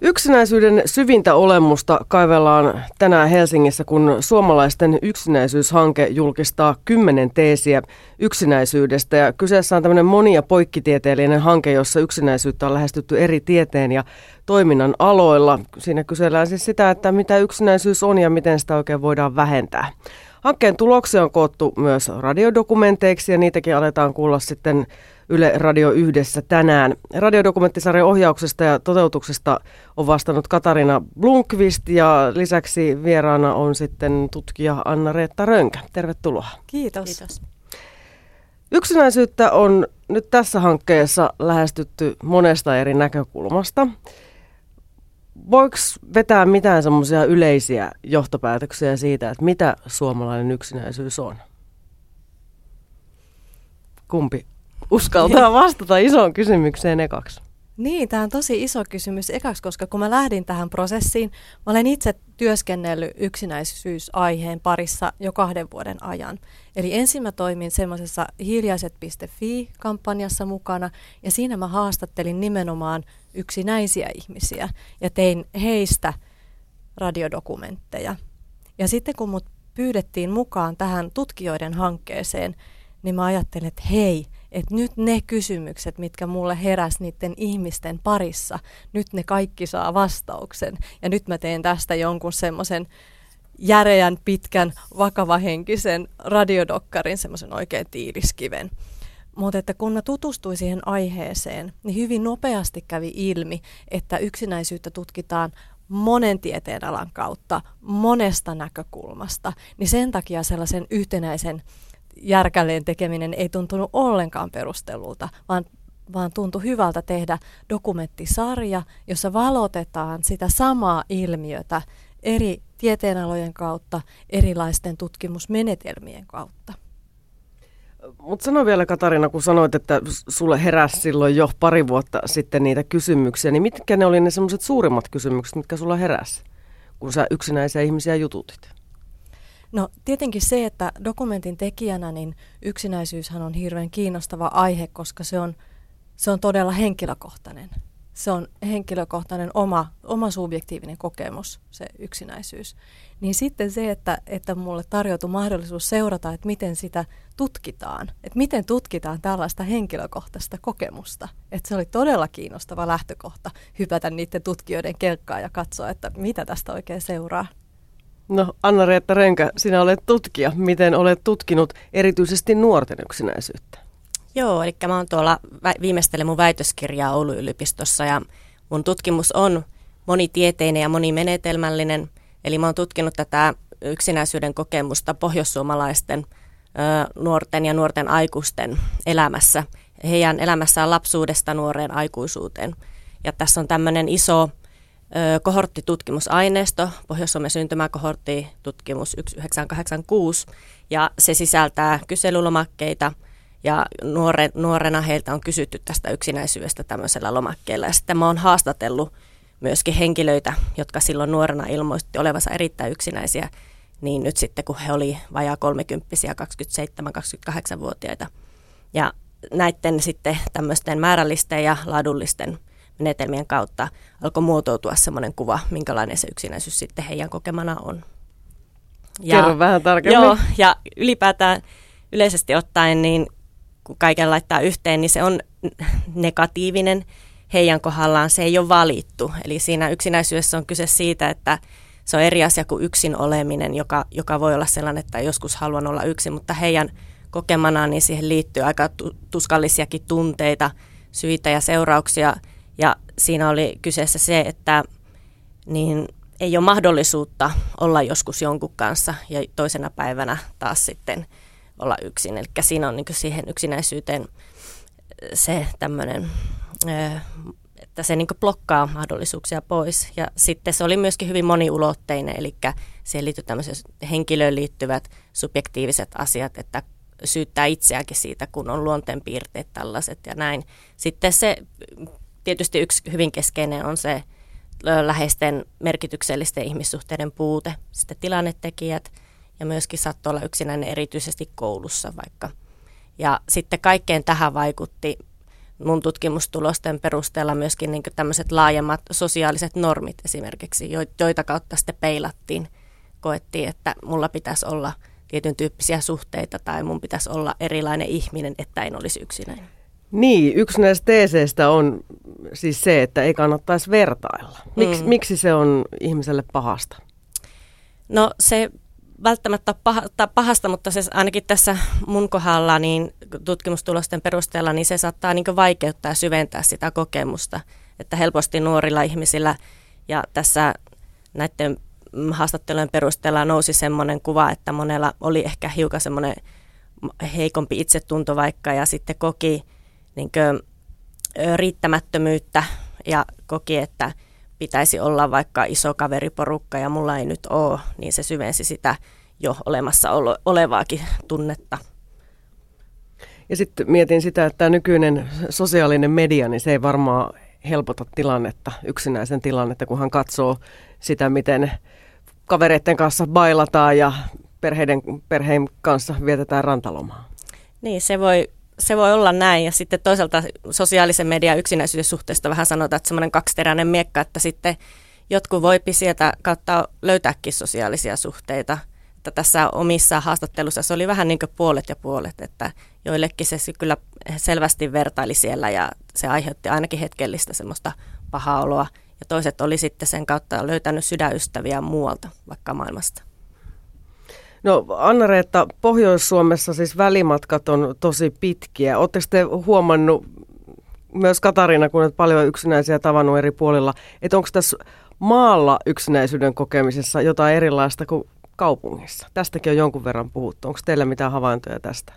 Yksinäisyyden syvintä olemusta kaivellaan tänään Helsingissä, kun suomalaisten yksinäisyyshanke julkistaa 10 teesiä yksinäisyydestä. Ja kyseessä on tämmöinen moni- ja poikkitieteellinen hanke, jossa yksinäisyyttä on lähestytty eri tieteen ja toiminnan aloilla. Siinä kysellään siis sitä, että mitä yksinäisyys on ja miten sitä oikein voidaan vähentää. Hankkeen tuloksia on koottu myös radiodokumenteiksi ja niitäkin aletaan kuulla sitten Yle Radio 1 tänään. Radiodokumenttisarjan ohjauksesta ja toteutuksesta on vastannut Katarina Blomqvist ja lisäksi vieraana on sitten tutkija Anna-Reetta Rönkä. Tervetuloa. Kiitos. Kiitos. Yksinäisyyttä on nyt tässä hankkeessa lähestytty monesta eri näkökulmasta. Voiko vetää mitään semmoisia yleisiä johtopäätöksiä siitä, että mitä suomalainen yksinäisyys on? Kumpi uskaltaa vastata isoon kysymykseen ekaksi? Niin, tämä on tosi iso kysymys ekaksi, koska kun mä lähdin tähän prosessiin, mä olen itse työskennellyt yksinäisyysaiheen parissa jo 2 vuoden ajan. Eli ensin mä toimin semmoisessa hiljaiset.fi-kampanjassa mukana, ja siinä mä haastattelin nimenomaan yksinäisiä ihmisiä, ja tein heistä radiodokumentteja. Ja sitten kun mut pyydettiin mukaan tähän tutkijoiden hankkeeseen, niin mä ajattelin, että hei, että nyt ne kysymykset, mitkä mulle heräs niiden ihmisten parissa, nyt ne kaikki saa vastauksen. Ja nyt mä teen tästä jonkun semmoisen järeän, pitkän, vakavahenkisen radiodokkarin, semmoisen oikein tiiliskiven. Mutta että kun mä tutustuin siihen aiheeseen, niin hyvin nopeasti kävi ilmi, että yksinäisyyttä tutkitaan monen tieteenalan kautta, monesta näkökulmasta. Niin sen takia sellaisen yhtenäisen järkälleen tekeminen ei tuntunut ollenkaan perustelulta, vaan tuntui hyvältä tehdä dokumenttisarja, jossa valotetaan sitä samaa ilmiötä eri tieteenalojen kautta, erilaisten tutkimusmenetelmien kautta. Mutta sano vielä, Katarina, kun sanoit, että sulle heräsi silloin jo 2 vuotta sitten niitä kysymyksiä, niin mitkä ne oli ne sellaiset suurimmat kysymykset, mitkä sulla heräsi, kun sä yksinäisiä ihmisiä jututit? No tietenkin se, että dokumentin tekijänä niin yksinäisyyshän on hirveän kiinnostava aihe, koska se on todella henkilökohtainen. Se on henkilökohtainen oma subjektiivinen kokemus, se yksinäisyys. Niin sitten se, että mulle tarjoutui mahdollisuus seurata, että miten sitä tutkitaan. Että miten tutkitaan tällaista henkilökohtaista kokemusta. Että se oli todella kiinnostava lähtökohta hypätä niiden tutkijoiden kelkkaan ja katsoa, että mitä tästä oikein seuraa. No, Anna-Reetta Rönkä, sinä olet tutkija. Miten olet tutkinut erityisesti nuorten yksinäisyyttä? Joo, eli mä oon tuolla viimeistelen mun väitöskirjaa Oulun yliopistossa ja mun tutkimus on monitieteinen ja monimenetelmällinen. Eli mä oon tutkinut tätä yksinäisyyden kokemusta pohjoissuomalaisten nuorten ja nuorten aikuisten elämässä. Heidän elämässään lapsuudesta nuoreen aikuisuuteen. Ja tässä on tämmöinen iso kohorttitutkimusaineisto, Pohjois-Suomen syntymäkohorttitutkimus 1986, ja se sisältää kyselylomakkeita, ja nuorena heiltä on kysytty tästä yksinäisyydestä tämmöisellä lomakkeella. Ja sitten mä oon haastatellut myöskin henkilöitä, jotka silloin nuorena ilmoitti olevansa erittäin yksinäisiä, niin nyt sitten kun he oli vajaa 30-vuotiaita, 27-28-vuotiaita. Ja näiden sitten tämmöisten määrällisten ja laadullisten menetelmien kautta alkoi muotoutua semmoinen kuva, minkälainen se yksinäisyys sitten heidän kokemana on. Kerro vähän tarkemmin. Joo, ja ylipäätään yleisesti ottaen, niin kun kaiken laittaa yhteen, niin se on negatiivinen heidän kohdallaan. Se ei ole valittu. Eli siinä yksinäisyydessä on kyse siitä, että se on eri asia kuin yksin oleminen, joka voi olla sellainen, että joskus haluan olla yksin, mutta heidän kokemanaan niin siihen liittyy aika tuskallisiakin tunteita, syitä ja seurauksia. Ja siinä oli kyseessä se, että niin ei ole mahdollisuutta olla joskus jonkun kanssa ja toisena päivänä taas sitten olla yksin. Eli siinä on niin kuin siihen yksinäisyyteen se tämmöinen, että se niin kuin blokkaa mahdollisuuksia pois. Ja sitten se oli myöskin hyvin moniulotteinen, eli siihen liittyy tämmöiset henkilöön liittyvät subjektiiviset asiat, että syyttää itseäänkin siitä, kun on luonteenpiirteet tällaiset ja näin. Sitten se tietysti yksi hyvin keskeinen on se läheisten merkityksellisten ihmissuhteiden puute, sitten tilannetekijät ja myöskin saattoi olla yksinäinen erityisesti koulussa vaikka. Ja sitten kaikkeen tähän vaikutti mun tutkimustulosten perusteella myöskin niin tämmöiset laajemmat sosiaaliset normit esimerkiksi, joita kautta sitten peilattiin, koettiin, että mulla pitäisi olla tietyn tyyppisiä suhteita tai mun pitäisi olla erilainen ihminen, että en olisi yksinäinen. Niin, yksi näistä teeseistä on siis se, että ei kannattaisi vertailla. Miksi se on ihmiselle pahasta? No se välttämättä pahasta, mutta se ainakin tässä mun kohdalla niin tutkimustulosten perusteella niin se saattaa niin kuin vaikeuttaa ja syventää sitä kokemusta. Että helposti nuorilla ihmisillä ja tässä näiden haastattelujen perusteella nousi semmoinen kuva, että monella oli ehkä hiukan semmoinen heikompi itsetunto vaikka ja sitten koki niin kuin riittämättömyyttä ja koki, että pitäisi olla vaikka iso kaveriporukka ja mulla ei nyt ole, niin se syvensi sitä jo olemassa olevaakin tunnetta. Ja sitten mietin sitä, että tämä nykyinen sosiaalinen media, niin se ei varmaan helpota tilannetta, yksinäisen tilannetta, kun hän katsoo sitä, miten kavereiden kanssa bailataan ja perheen kanssa vietetään rantalomaa. Niin, se voi olla näin, ja sitten toisaalta sosiaalisen median yksinäisyyden suhteesta vähän sanotaan, että semmoinen kaksiteräinen miekka, että sitten jotkut voi sieltä kautta löytääkin sosiaalisia suhteita. Että tässä omissa haastattelussa se oli vähän niin kuin puolet ja puolet, että joillekin se kyllä selvästi vertaili siellä ja se aiheutti ainakin hetkellistä semmoista pahaa oloa. Ja toiset oli sitten sen kautta löytänyt sydänystäviä muualta vaikka maailmasta. No Anna-Reetta, Pohjois-Suomessa siis välimatkat on tosi pitkiä. Oletteko te huomannut, myös Katarina, kun olet paljon yksinäisiä tavannut eri puolilla, että onko tässä maalla yksinäisyyden kokemisessa jotain erilaista kuin kaupungissa? Tästäkin on jonkun verran puhuttu. Onko teillä mitään havaintoja tästä?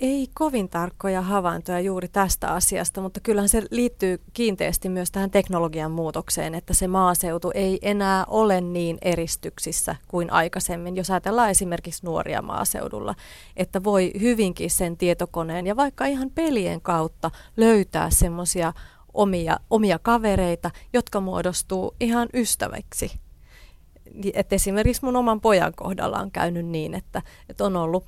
Ei kovin tarkkoja havaintoja juuri tästä asiasta, mutta kyllähän se liittyy kiinteästi myös tähän teknologian muutokseen, että se maaseutu ei enää ole niin eristyksissä kuin aikaisemmin, jos ajatellaan esimerkiksi nuoria maaseudulla, että voi hyvinkin sen tietokoneen ja vaikka ihan pelien kautta löytää semmoisia omia kavereita, jotka muodostuu ihan ystäväksi. Et esimerkiksi mun oman pojan kohdalla on käynyt niin, että on ollut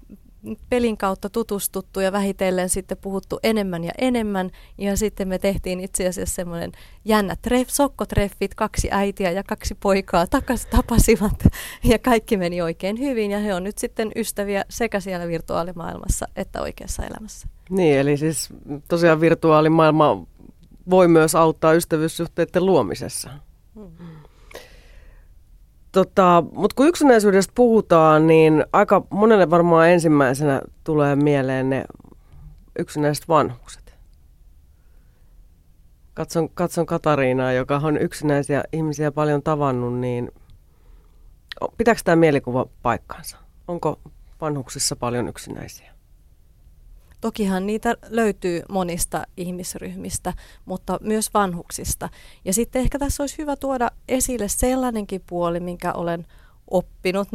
pelin kautta tutustuttu ja vähitellen sitten puhuttu enemmän ja enemmän. Ja sitten me tehtiin itse asiassa semmoinen jännä sokkotreffit, 2 äitiä ja 2 poikaa takaisin tapasivat. Ja kaikki meni oikein hyvin ja he on nyt sitten ystäviä sekä siellä virtuaalimaailmassa että oikeassa elämässä. Niin, eli siis tosiaan virtuaalimaailma voi myös auttaa ystävyyssuhteiden luomisessa. Mutta kun yksinäisyydestä puhutaan, niin aika monelle varmaan ensimmäisenä tulee mieleen ne yksinäiset vanhukset. Katson Katariinaa, joka on yksinäisiä ihmisiä paljon tavannut, niin pitääkö tämä mielikuva paikkaansa? Onko vanhuksissa paljon yksinäisiä? Tokihan niitä löytyy monista ihmisryhmistä, mutta myös vanhuksista. Ja sitten ehkä tässä olisi hyvä tuoda esille sellainenkin puoli, minkä olen oppinut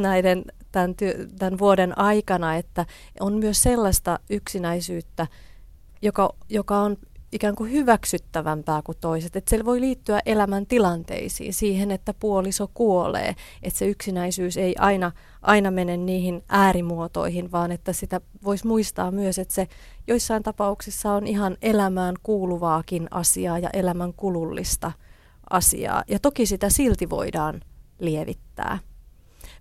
tämän vuoden aikana, että on myös sellaista yksinäisyyttä, joka on ikään kuin hyväksyttävämpää kuin toiset. Että se voi liittyä elämän tilanteisiin, siihen, että puoliso kuolee. Että se yksinäisyys ei aina mene niihin äärimuotoihin, vaan että sitä voisi muistaa myös, että se joissain tapauksissa on ihan elämään kuuluvaakin asiaa ja elämän kulullista asiaa. Ja toki sitä silti voidaan lievittää.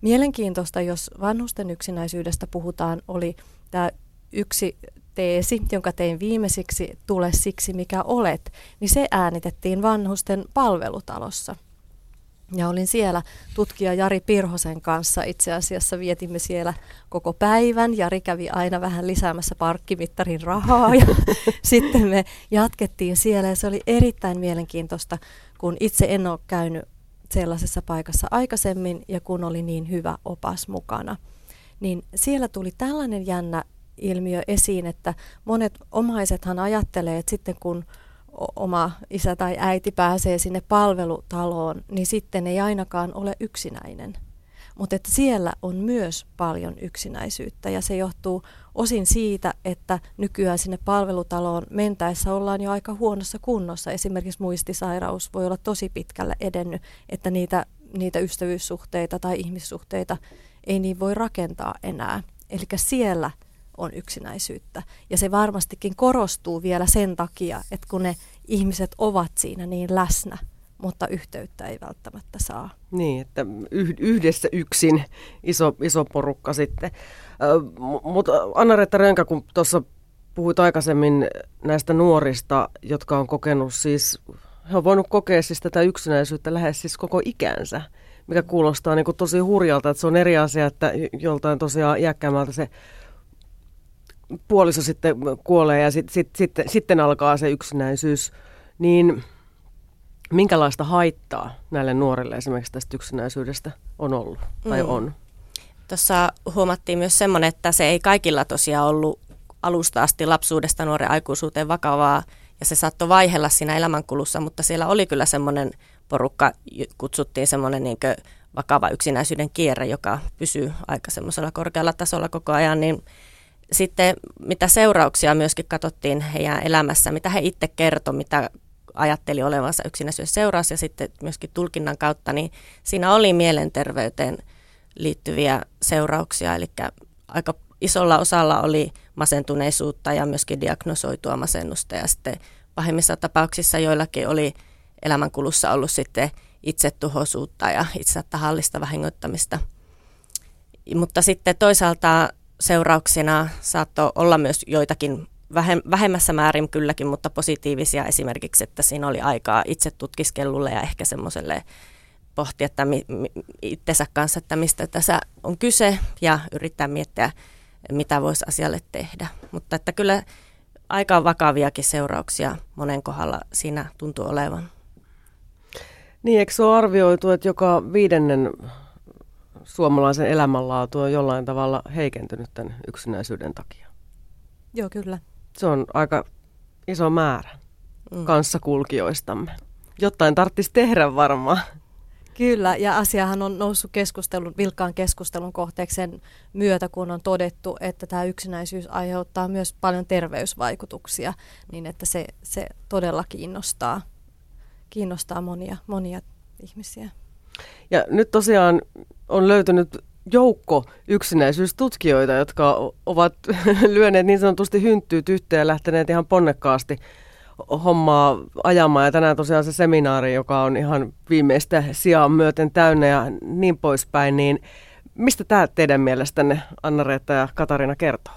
Mielenkiintoista, jos vanhusten yksinäisyydestä puhutaan, oli tämä yksi teesi, jonka tein viimeisiksi, tule siksi mikä olet, niin se äänitettiin vanhusten palvelutalossa. Ja olin siellä tutkija Jari Pirhosen kanssa. Itse asiassa vietimme siellä koko päivän. Jari kävi aina vähän lisäämässä parkkimittarin rahaa ja sitten me jatkettiin siellä. Ja se oli erittäin mielenkiintoista, kun itse en ole käynyt sellaisessa paikassa aikaisemmin ja kun oli niin hyvä opas mukana. Niin siellä tuli tällainen jännä ilmiö esiin, että monet omaisethan ajattelee, että sitten kun oma isä tai äiti pääsee sinne palvelutaloon, niin sitten ei ainakaan ole yksinäinen. Mutta että siellä on myös paljon yksinäisyyttä ja se johtuu osin siitä, että nykyään sinne palvelutaloon mentäessä ollaan jo aika huonossa kunnossa. Esimerkiksi muistisairaus voi olla tosi pitkällä edennyt, että niitä ystävyyssuhteita tai ihmissuhteita ei niin voi rakentaa enää. Eli siellä on yksinäisyyttä. Ja se varmastikin korostuu vielä sen takia, että kun ne ihmiset ovat siinä niin läsnä, mutta yhteyttä ei välttämättä saa. Niin, että yhdessä yksin iso porukka sitten. Mutta Anna-Reetta Rönkä, kun tuossa puhuit aikaisemmin näistä nuorista, jotka on kokenut siis, he on voinut kokea siis tätä yksinäisyyttä lähes siis koko ikänsä, mikä kuulostaa niin kuin tosi hurjalta, että se on eri asia, että joltain tosiaan iäkkäämmältä se puoliso sitten kuolee ja sitten alkaa se yksinäisyys, niin minkälaista haittaa näille nuorille esimerkiksi tästä yksinäisyydestä on ollut tai on? Tuossa huomattiin myös semmoinen, että se ei kaikilla tosiaan ollut alusta asti lapsuudesta nuoren aikuisuuteen vakavaa ja se saattoi vaihella siinä elämänkulussa, mutta siellä oli kyllä semmoinen porukka, kutsuttiin semmoinen niin kuin vakava yksinäisyyden kierre, joka pysyy aika semmoisella korkealla tasolla koko ajan, niin sitten mitä seurauksia myöskin katsottiin heidän elämässä, mitä he itse kertoi, mitä ajatteli olevansa yksinäisyyden seuraus ja sitten myöskin tulkinnan kautta, niin siinä oli mielenterveyteen liittyviä seurauksia, eli aika isolla osalla oli masentuneisuutta ja myöskin diagnosoitua masennusta ja sitten pahimmissa tapauksissa joillakin oli elämänkulussa ollut sitten itsetuhoisuutta ja itse tahallista vahingoittamista. Mutta sitten toisaalta seurauksena saattoi olla myös joitakin vähemmässä määrin kylläkin, mutta positiivisia esimerkiksi, että siinä oli aikaa itse tutkiskelulle ja ehkä semmoiselle pohtia että itsensä kanssa, että mistä tässä on kyse ja yrittää miettiä, mitä voisi asialle tehdä. Mutta että kyllä aika vakaviakin seurauksia monen kohdalla siinä tuntuu olevan. Niin, eikö se ole arvioitu, että joka 5. suomalaisen elämänlaatu on jollain tavalla heikentynyt tämän yksinäisyyden takia? Joo, kyllä. Se on aika iso määrä kanssakulkijoistamme. Jotain tarvitsisi tehdä varmaan. Kyllä, ja asiahan on noussut vilkkaan keskustelun kohteeksi sen myötä, kun on todettu, että tämä yksinäisyys aiheuttaa myös paljon terveysvaikutuksia, niin että se todella kiinnostaa monia ihmisiä. Ja nyt tosiaan on löytynyt joukko yksinäisyystutkijoita, jotka ovat lyöneet niin sanotusti hynttyyt yhteen ja lähteneet ihan ponnekkaasti hommaa ajamaan. Ja tänään tosiaan se seminaari, joka on ihan viimeistä sijaan myöten täynnä ja niin poispäin. Niin mistä tämä teidän mielestänne, Anna-Reetta ja Katarina, kertoo?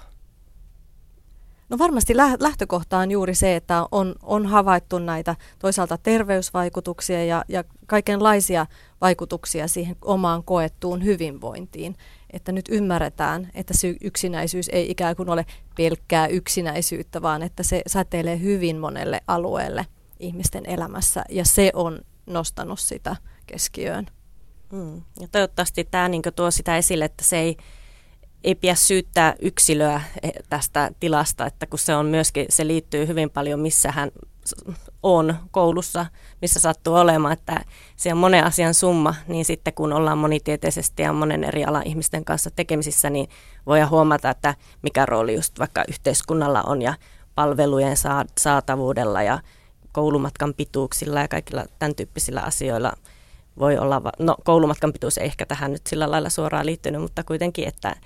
No varmasti lähtökohta on juuri se, että on havaittu näitä toisaalta terveysvaikutuksia ja kaikenlaisia vaikutuksia siihen omaan koettuun hyvinvointiin. Että nyt ymmärretään, että yksinäisyys ei ikään kuin ole pelkkää yksinäisyyttä, vaan että se säteilee hyvin monelle alueelle ihmisten elämässä ja se on nostanut sitä keskiöön. Ja toivottavasti tämä niin tuo sitä esille, että se ei pidä syyttää yksilöä tästä tilasta, että kun se on myöskin, se liittyy hyvin paljon, missä hän on koulussa, missä sattuu olemaan, että se on monen asian summa, niin sitten kun ollaan monitieteisesti ja monen eri alan ihmisten kanssa tekemisissä, niin voidaan huomata, että mikä rooli just vaikka yhteiskunnalla on ja palvelujen saatavuudella ja koulumatkan pituuksilla ja kaikilla tämän tyyppisillä asioilla voi olla, no koulumatkan pituus ei ehkä tähän nyt sillä lailla suoraan liittynyt, mutta kuitenkin, että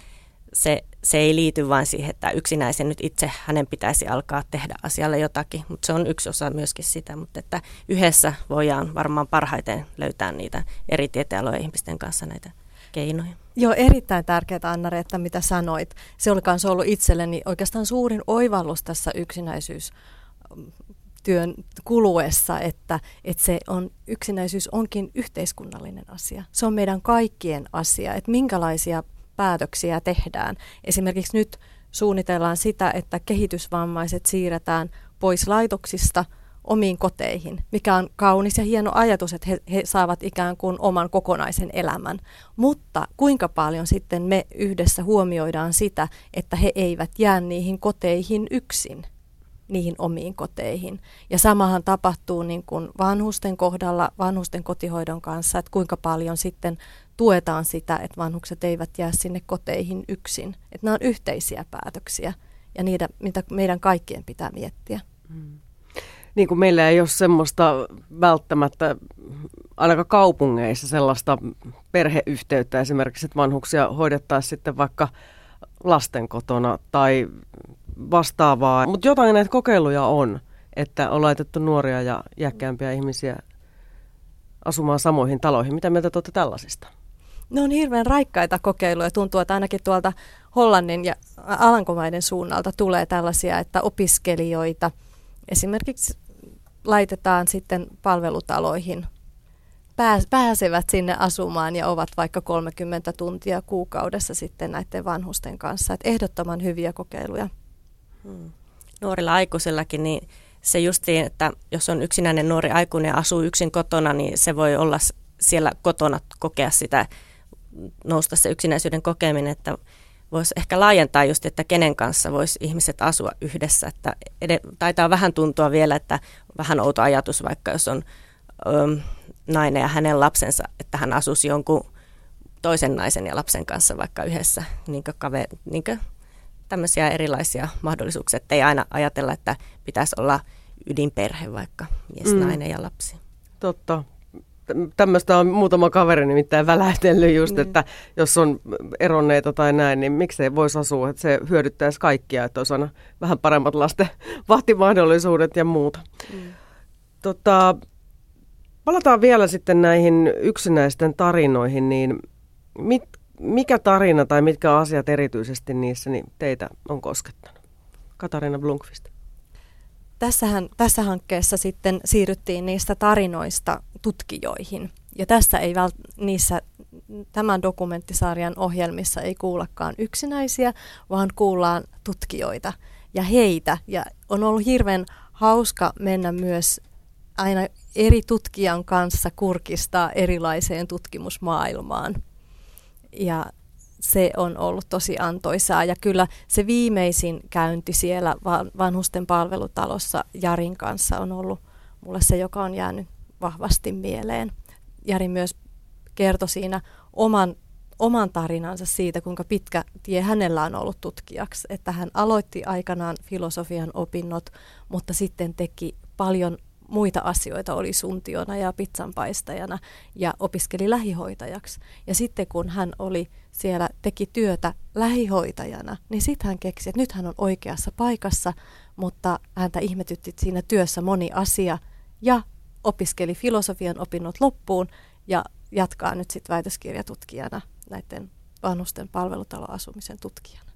se ei liity vain siihen, että yksinäisen nyt itse hänen pitäisi alkaa tehdä asialle jotakin, mutta se on yksi osa myöskin sitä, mutta että yhdessä voidaan varmaan parhaiten löytää niitä eri tieteenalojen ihmisten kanssa näitä keinoja. Joo, erittäin tärkeää, Anna-Reetta, mitä sanoit. Se oli myös ollut itselleni oikeastaan suurin oivallus tässä yksinäisyystyön kuluessa, että se on, yksinäisyys onkin yhteiskunnallinen asia. Se on meidän kaikkien asia, että minkälaisia päätöksiä tehdään. Esimerkiksi nyt suunnitellaan sitä, että kehitysvammaiset siirretään pois laitoksista omiin koteihin, mikä on kaunis ja hieno ajatus, että he saavat ikään kuin oman kokonaisen elämän. Mutta kuinka paljon sitten me yhdessä huomioidaan sitä, että he eivät jää niihin koteihin yksin, niihin omiin koteihin. Ja samahan tapahtuu niin kuin vanhusten kohdalla, vanhusten kotihoidon kanssa, että kuinka paljon sitten tuetaan sitä, että vanhukset eivät jää sinne koteihin yksin. Että nämä on yhteisiä päätöksiä ja niitä, mitä meidän kaikkien pitää miettiä. Niin kuin meillä ei ole semmoista välttämättä, ainakaan kaupungeissa, sellaista perheyhteyttä esimerkiksi, että vanhuksia hoidettaisiin sitten vaikka lasten kotona tai vastaavaa. Mutta jotain näitä kokeiluja on, että on laitettu nuoria ja iäkkäämpiä ihmisiä asumaan samoihin taloihin. Mitä mieltä te olette tällaisista? Ne on hirveän raikkaita kokeiluja. Tuntuu, että ainakin tuolta Hollannin ja Alankomaiden suunnalta tulee tällaisia, että opiskelijoita esimerkiksi laitetaan sitten palvelutaloihin. Pääsevät sinne asumaan ja ovat vaikka 30 tuntia kuukaudessa sitten näiden vanhusten kanssa. Et ehdottoman hyviä kokeiluja. Nuorilla aikuisillakin niin se justiin, että jos on yksinäinen nuori aikuinen ja asuu yksin kotona, niin se voi olla siellä kotona kokea sitä, nousta se yksinäisyyden kokeminen, että voisi ehkä laajentaa just, että kenen kanssa voisi ihmiset asua yhdessä. Että taitaa vähän tuntua vielä, että vähän outo ajatus, vaikka jos on nainen ja hänen lapsensa, että hän asuisi jonkun toisen naisen ja lapsen kanssa vaikka yhdessä. Niinkö tämmöisiä erilaisia mahdollisuuksia, että ei aina ajatella, että pitäisi olla ydinperhe vaikka mies, nainen ja lapsi. Totta. Tämmöistä on muutama kaveri nimittäin välähtellyt just, että jos on eronneita tai näin, niin miksei voisi asua, että se hyödyttäisi kaikkia, että olisi aina vähän paremmat lasten vahtimahdollisuudet ja muuta. Palataan vielä sitten näihin yksinäisten tarinoihin, niin mikä tarina tai mitkä asiat erityisesti niissä niin teitä on koskettanut? Katarina Blomqvist. Tässä hankkeessa sitten siirryttiin niistä tarinoista tutkijoihin. Ja tässä ei niissä tämän dokumenttisarjan ohjelmissa ei kuullakaan yksinäisiä, vaan kuullaan tutkijoita ja heitä. Ja on ollut hirveän hauska mennä myös aina eri tutkijan kanssa kurkistaa erilaiseen tutkimusmaailmaan. Ja se on ollut tosi antoisaa ja kyllä se viimeisin käynti siellä vanhusten palvelutalossa Jarin kanssa on ollut mulle se, joka on jäänyt vahvasti mieleen. Jari myös kertoi siinä oman tarinansa siitä, kuinka pitkä tie hänellä on ollut tutkijaksi. Että hän aloitti aikanaan filosofian opinnot, mutta sitten teki paljon muita asioita, oli suntiona ja pitsanpaistajana ja opiskeli lähihoitajaksi. Ja sitten kun hän oli siellä, teki työtä lähihoitajana, niin sitten hän keksi, että nyt hän on oikeassa paikassa, mutta häntä ihmetytti siinä työssä moni asia ja opiskeli filosofian opinnot loppuun ja jatkaa nyt sitten väitöskirjatutkijana näiden vanhusten palvelutaloasumisen tutkijana.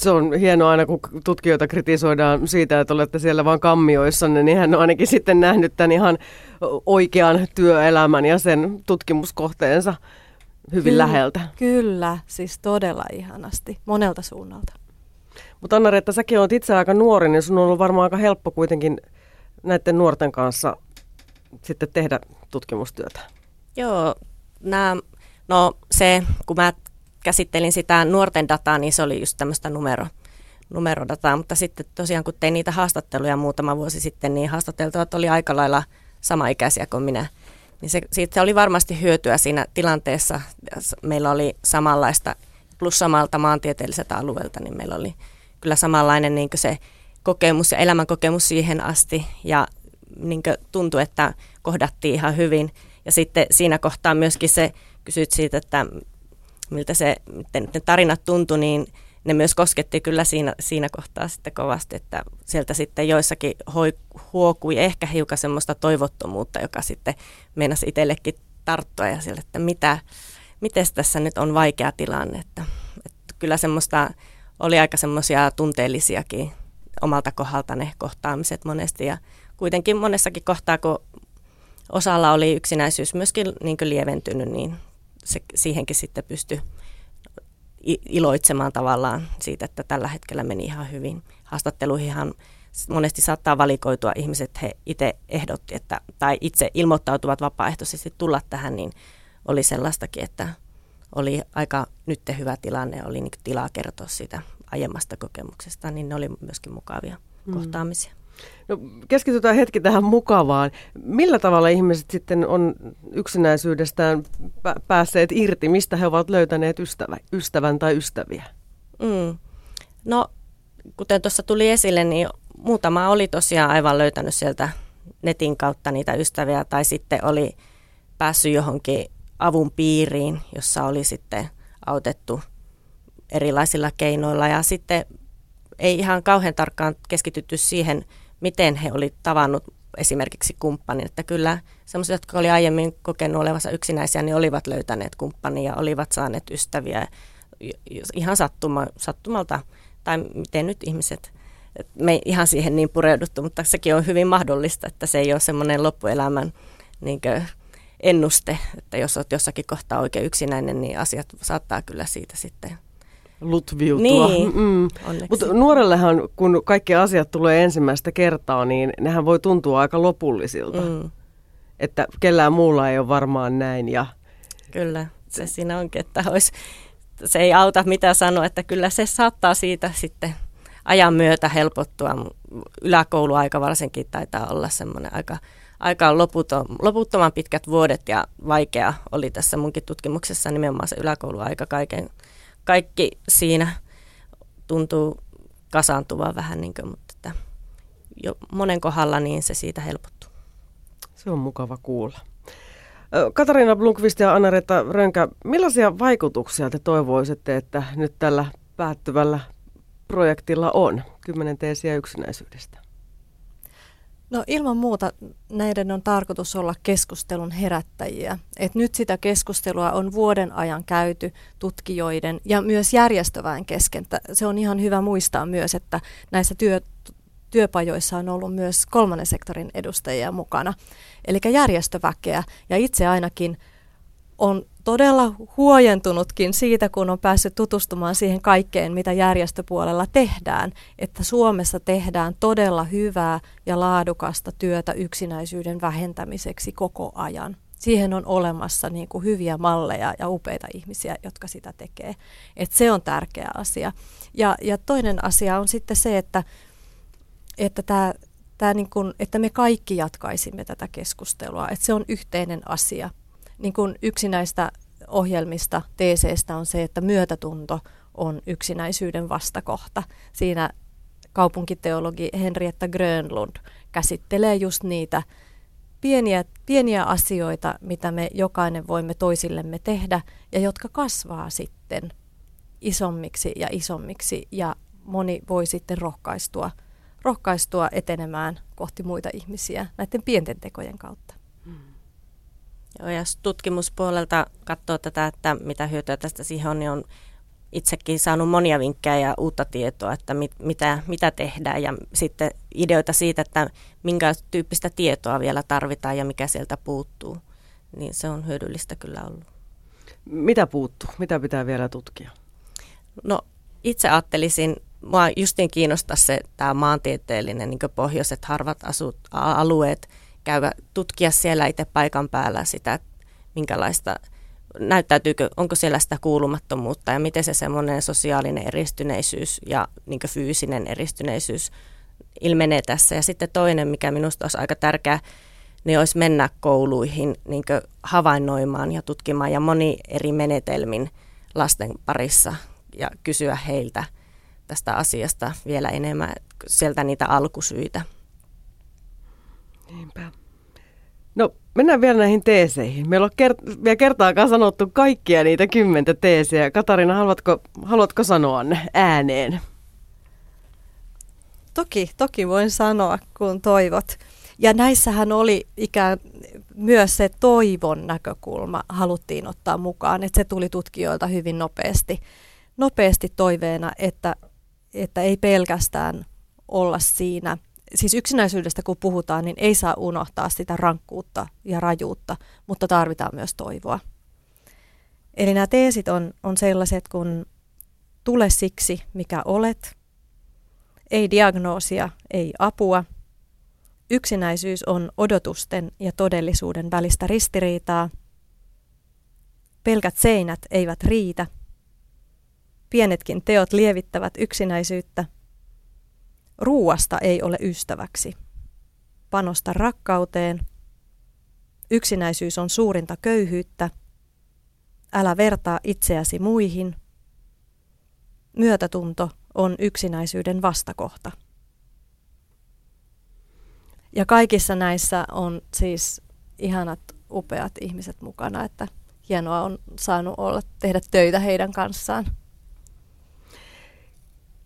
Se on hienoa aina, kun tutkijoita kritisoidaan siitä, että olette siellä vaan kammioissanne, niin hän on ainakin sitten nähnyt tämän ihan oikean työelämän ja sen tutkimuskohteensa hyvin läheltä. Kyllä, siis todella ihanasti, monelta suunnalta. Mutta Anna-Reetta, säkin olet itse aika nuori, niin sun on ollut varmaan aika helppo kuitenkin näiden nuorten kanssa sitten tehdä tutkimustyötä. Joo, kun mä käsittelin sitä nuorten dataa, niin se oli just tämmöistä numerodataa, mutta sitten tosiaan kun tein niitä haastatteluja muutama vuosi sitten, niin haastateltavat oli aika lailla samaikäisiä kuin minä. Niin siitä oli varmasti hyötyä siinä tilanteessa. Meillä oli samanlaista, plus samalta maantieteelliseltä alueelta, niin meillä oli kyllä samanlainen niin kuin se kokemus ja elämänkokemus siihen asti, ja niin kuin tuntui, että kohdattiin ihan hyvin. Ja sitten siinä kohtaa myöskin se, kysyt siitä, että miltä se, miten ne tarinat tuntui, niin ne myös kosketti kyllä siinä kohtaa sitten kovasti, että sieltä sitten joissakin huokui ehkä hiukan semmoista toivottomuutta, joka sitten meinasi itsellekin tarttua ja sieltä, että miten tässä nyt on vaikea tilanne. Että kyllä semmoista oli aika semmoisia tunteellisiakin omalta kohdalta ne kohtaamiset monesti ja kuitenkin monessakin kohtaa, kun osalla oli yksinäisyys myöskin niin kuin lieventynyt, niin siihenkin sitten pystyi iloitsemaan tavallaan siitä, että tällä hetkellä meni ihan hyvin. Haastatteluihinhan monesti saattaa valikoitua ihmiset, he itse ehdotti, tai itse ilmoittautuvat vapaaehtoisesti tulla tähän, niin oli sellaistakin, että oli aika nyt hyvä tilanne, oli niin tilaa kertoa siitä aiemmasta kokemuksesta, niin ne oli myöskin mukavia kohtaamisia. No, keskitytään hetki tähän mukavaan. Millä tavalla ihmiset sitten on yksinäisyydestään päässeet irti? Mistä he ovat löytäneet ystävän tai ystäviä? No, kuten tuossa tuli esille, niin muutama oli tosiaan aivan löytänyt sieltä netin kautta niitä ystäviä tai sitten oli päässyt johonkin avun piiriin, jossa oli sitten autettu erilaisilla keinoilla ja sitten ei ihan kauhean tarkkaan keskitytty siihen, miten he oli tavannut esimerkiksi kumppanin, että kyllä sellaiset, jotka oli aiemmin kokenut olevansa yksinäisiä, niin olivat löytäneet kumppania, olivat saaneet ystäviä ihan sattumalta tai miten nyt ihmiset, me ei ihan siihen niin pureuduttu, mutta sekin on hyvin mahdollista, että se ei ole semmoinen loppuelämän niin kuin ennuste, että jos olet jossakin kohtaa oikein yksinäinen, niin asiat saattaa kyllä siitä sitten lutviutua. Niin, mutta nuorellehan, kun kaikki asiat tulee ensimmäistä kertaa, niin nehän voi tuntua aika lopullisilta. Mm. Että kellään muulla ei ole varmaan näin. Ja kyllä, se siinä onkin, että se ei auta mitä sanoa, että kyllä se saattaa siitä sitten ajan myötä helpottua. Yläkouluaika varsinkin taitaa olla semmoinen aika loputtoman pitkät vuodet ja vaikea oli tässä munkin tutkimuksessa nimenomaan se yläkouluaika kaiken. Kaikki siinä tuntuu kasaantuvan vähän, niin kuin, mutta että jo monen kohdalla niin se siitä helpottuu. Se on mukava kuulla. Katarina Blomqvist ja Anna-Reetta Rönkä, millaisia vaikutuksia te toivoisitte, että nyt tällä päättyvällä projektilla on? 10 teesiä yksinäisyydestä. No ilman muuta näiden on tarkoitus olla keskustelun herättäjiä. Et nyt sitä keskustelua on vuoden ajan käyty tutkijoiden ja myös järjestöväen kesken. Se on ihan hyvä muistaa myös, että näissä työpajoissa on ollut myös kolmannen sektorin edustajia mukana. Eli järjestöväkeä ja itse ainakin on todella huojentunutkin siitä, kun on päässyt tutustumaan siihen kaikkeen, mitä järjestöpuolella tehdään, että Suomessa tehdään todella hyvää ja laadukasta työtä yksinäisyyden vähentämiseksi koko ajan. Siihen on olemassa niin kuin hyviä malleja ja upeita ihmisiä, jotka sitä tekee. Et se on tärkeä asia. Ja toinen asia on sitten se, että me kaikki jatkaisimme tätä keskustelua, että se on yhteinen asia. Niin kuin yksi näistä ohjelmista, teeseistä on se, että myötätunto on yksinäisyyden vastakohta. Siinä kaupunkiteologi Henrietta Grönlund käsittelee just niitä pieniä asioita, mitä me jokainen voimme toisillemme tehdä ja jotka kasvaa sitten isommiksi ja moni voi sitten rohkaistua etenemään kohti muita ihmisiä näiden pienten tekojen kautta. Ja jos tutkimuspuolelta katsoo tätä, että mitä hyötyä tästä siihen on, niin on itsekin saanut monia vinkkejä ja uutta tietoa, että mitä tehdään ja sitten ideoita siitä, että minkä tyyppistä tietoa vielä tarvitaan ja mikä sieltä puuttuu. Niin se on hyödyllistä kyllä ollut. Mitä puuttuu? Mitä pitää vielä tutkia? No itse ajattelisin, minua justiin kiinnostaa se tämä maantieteellinen, niin kuin pohjoiset harvat alueet, käydä tutkia siellä itse paikan päällä sitä, minkälaista näyttäytyykö, onko siellä sitä kuulumattomuutta ja miten se semmoinen sosiaalinen eristyneisyys ja niin kuin fyysinen eristyneisyys ilmenee tässä. Ja sitten toinen, mikä minusta olisi aika tärkeä, niin olisi mennä kouluihin niin kuin havainnoimaan ja tutkimaan ja moni eri menetelmin lasten parissa ja kysyä heiltä tästä asiasta vielä enemmän, sieltä niitä alkusyitä. Niinpä. No mennään vielä näihin teeseihin. Meillä on vielä kertaakaan sanottu kaikkia niitä 10 teesiä. Katarina, haluatko sanoa ne ääneen? Toki voin sanoa, kun toivot. Ja näissähän oli ikään myös se toivon näkökulma haluttiin ottaa mukaan, että se tuli tutkijoilta hyvin nopeasti toiveena, että ei pelkästään olla siinä. Siis yksinäisyydestä kun puhutaan, niin ei saa unohtaa sitä rankkuutta ja rajuutta, mutta tarvitaan myös toivoa. Eli nämä teesit on sellaiset, kun tule siksi, mikä olet, ei diagnoosia, ei apua. Yksinäisyys on odotusten ja todellisuuden välistä ristiriitaa. Pelkät seinät eivät riitä. Pienetkin teot lievittävät yksinäisyyttä. Ruuasta ei ole ystäväksi. Panosta rakkauteen. Yksinäisyys on suurinta köyhyyttä. Älä vertaa itseäsi muihin. Myötätunto on yksinäisyyden vastakohta. Ja kaikissa näissä on siis ihanat, upeat ihmiset mukana, että hienoa on saanut olla tehdä töitä heidän kanssaan.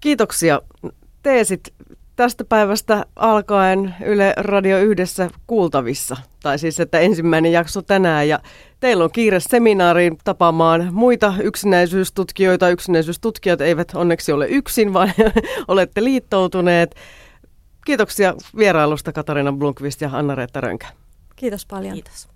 Kiitoksia. Teesit tästä päivästä alkaen Yle Radio 1 kuultavissa. Tai siis, että ensimmäinen jakso tänään ja teillä on kiire seminaariin tapaamaan muita yksinäisyystutkijoita. Yksinäisyystutkijat eivät onneksi ole yksin, vaan olette liittoutuneet. Kiitoksia vierailusta Katarina Blomqvist ja Anna-Reetta Rönkä. Kiitos paljon. Kiitos.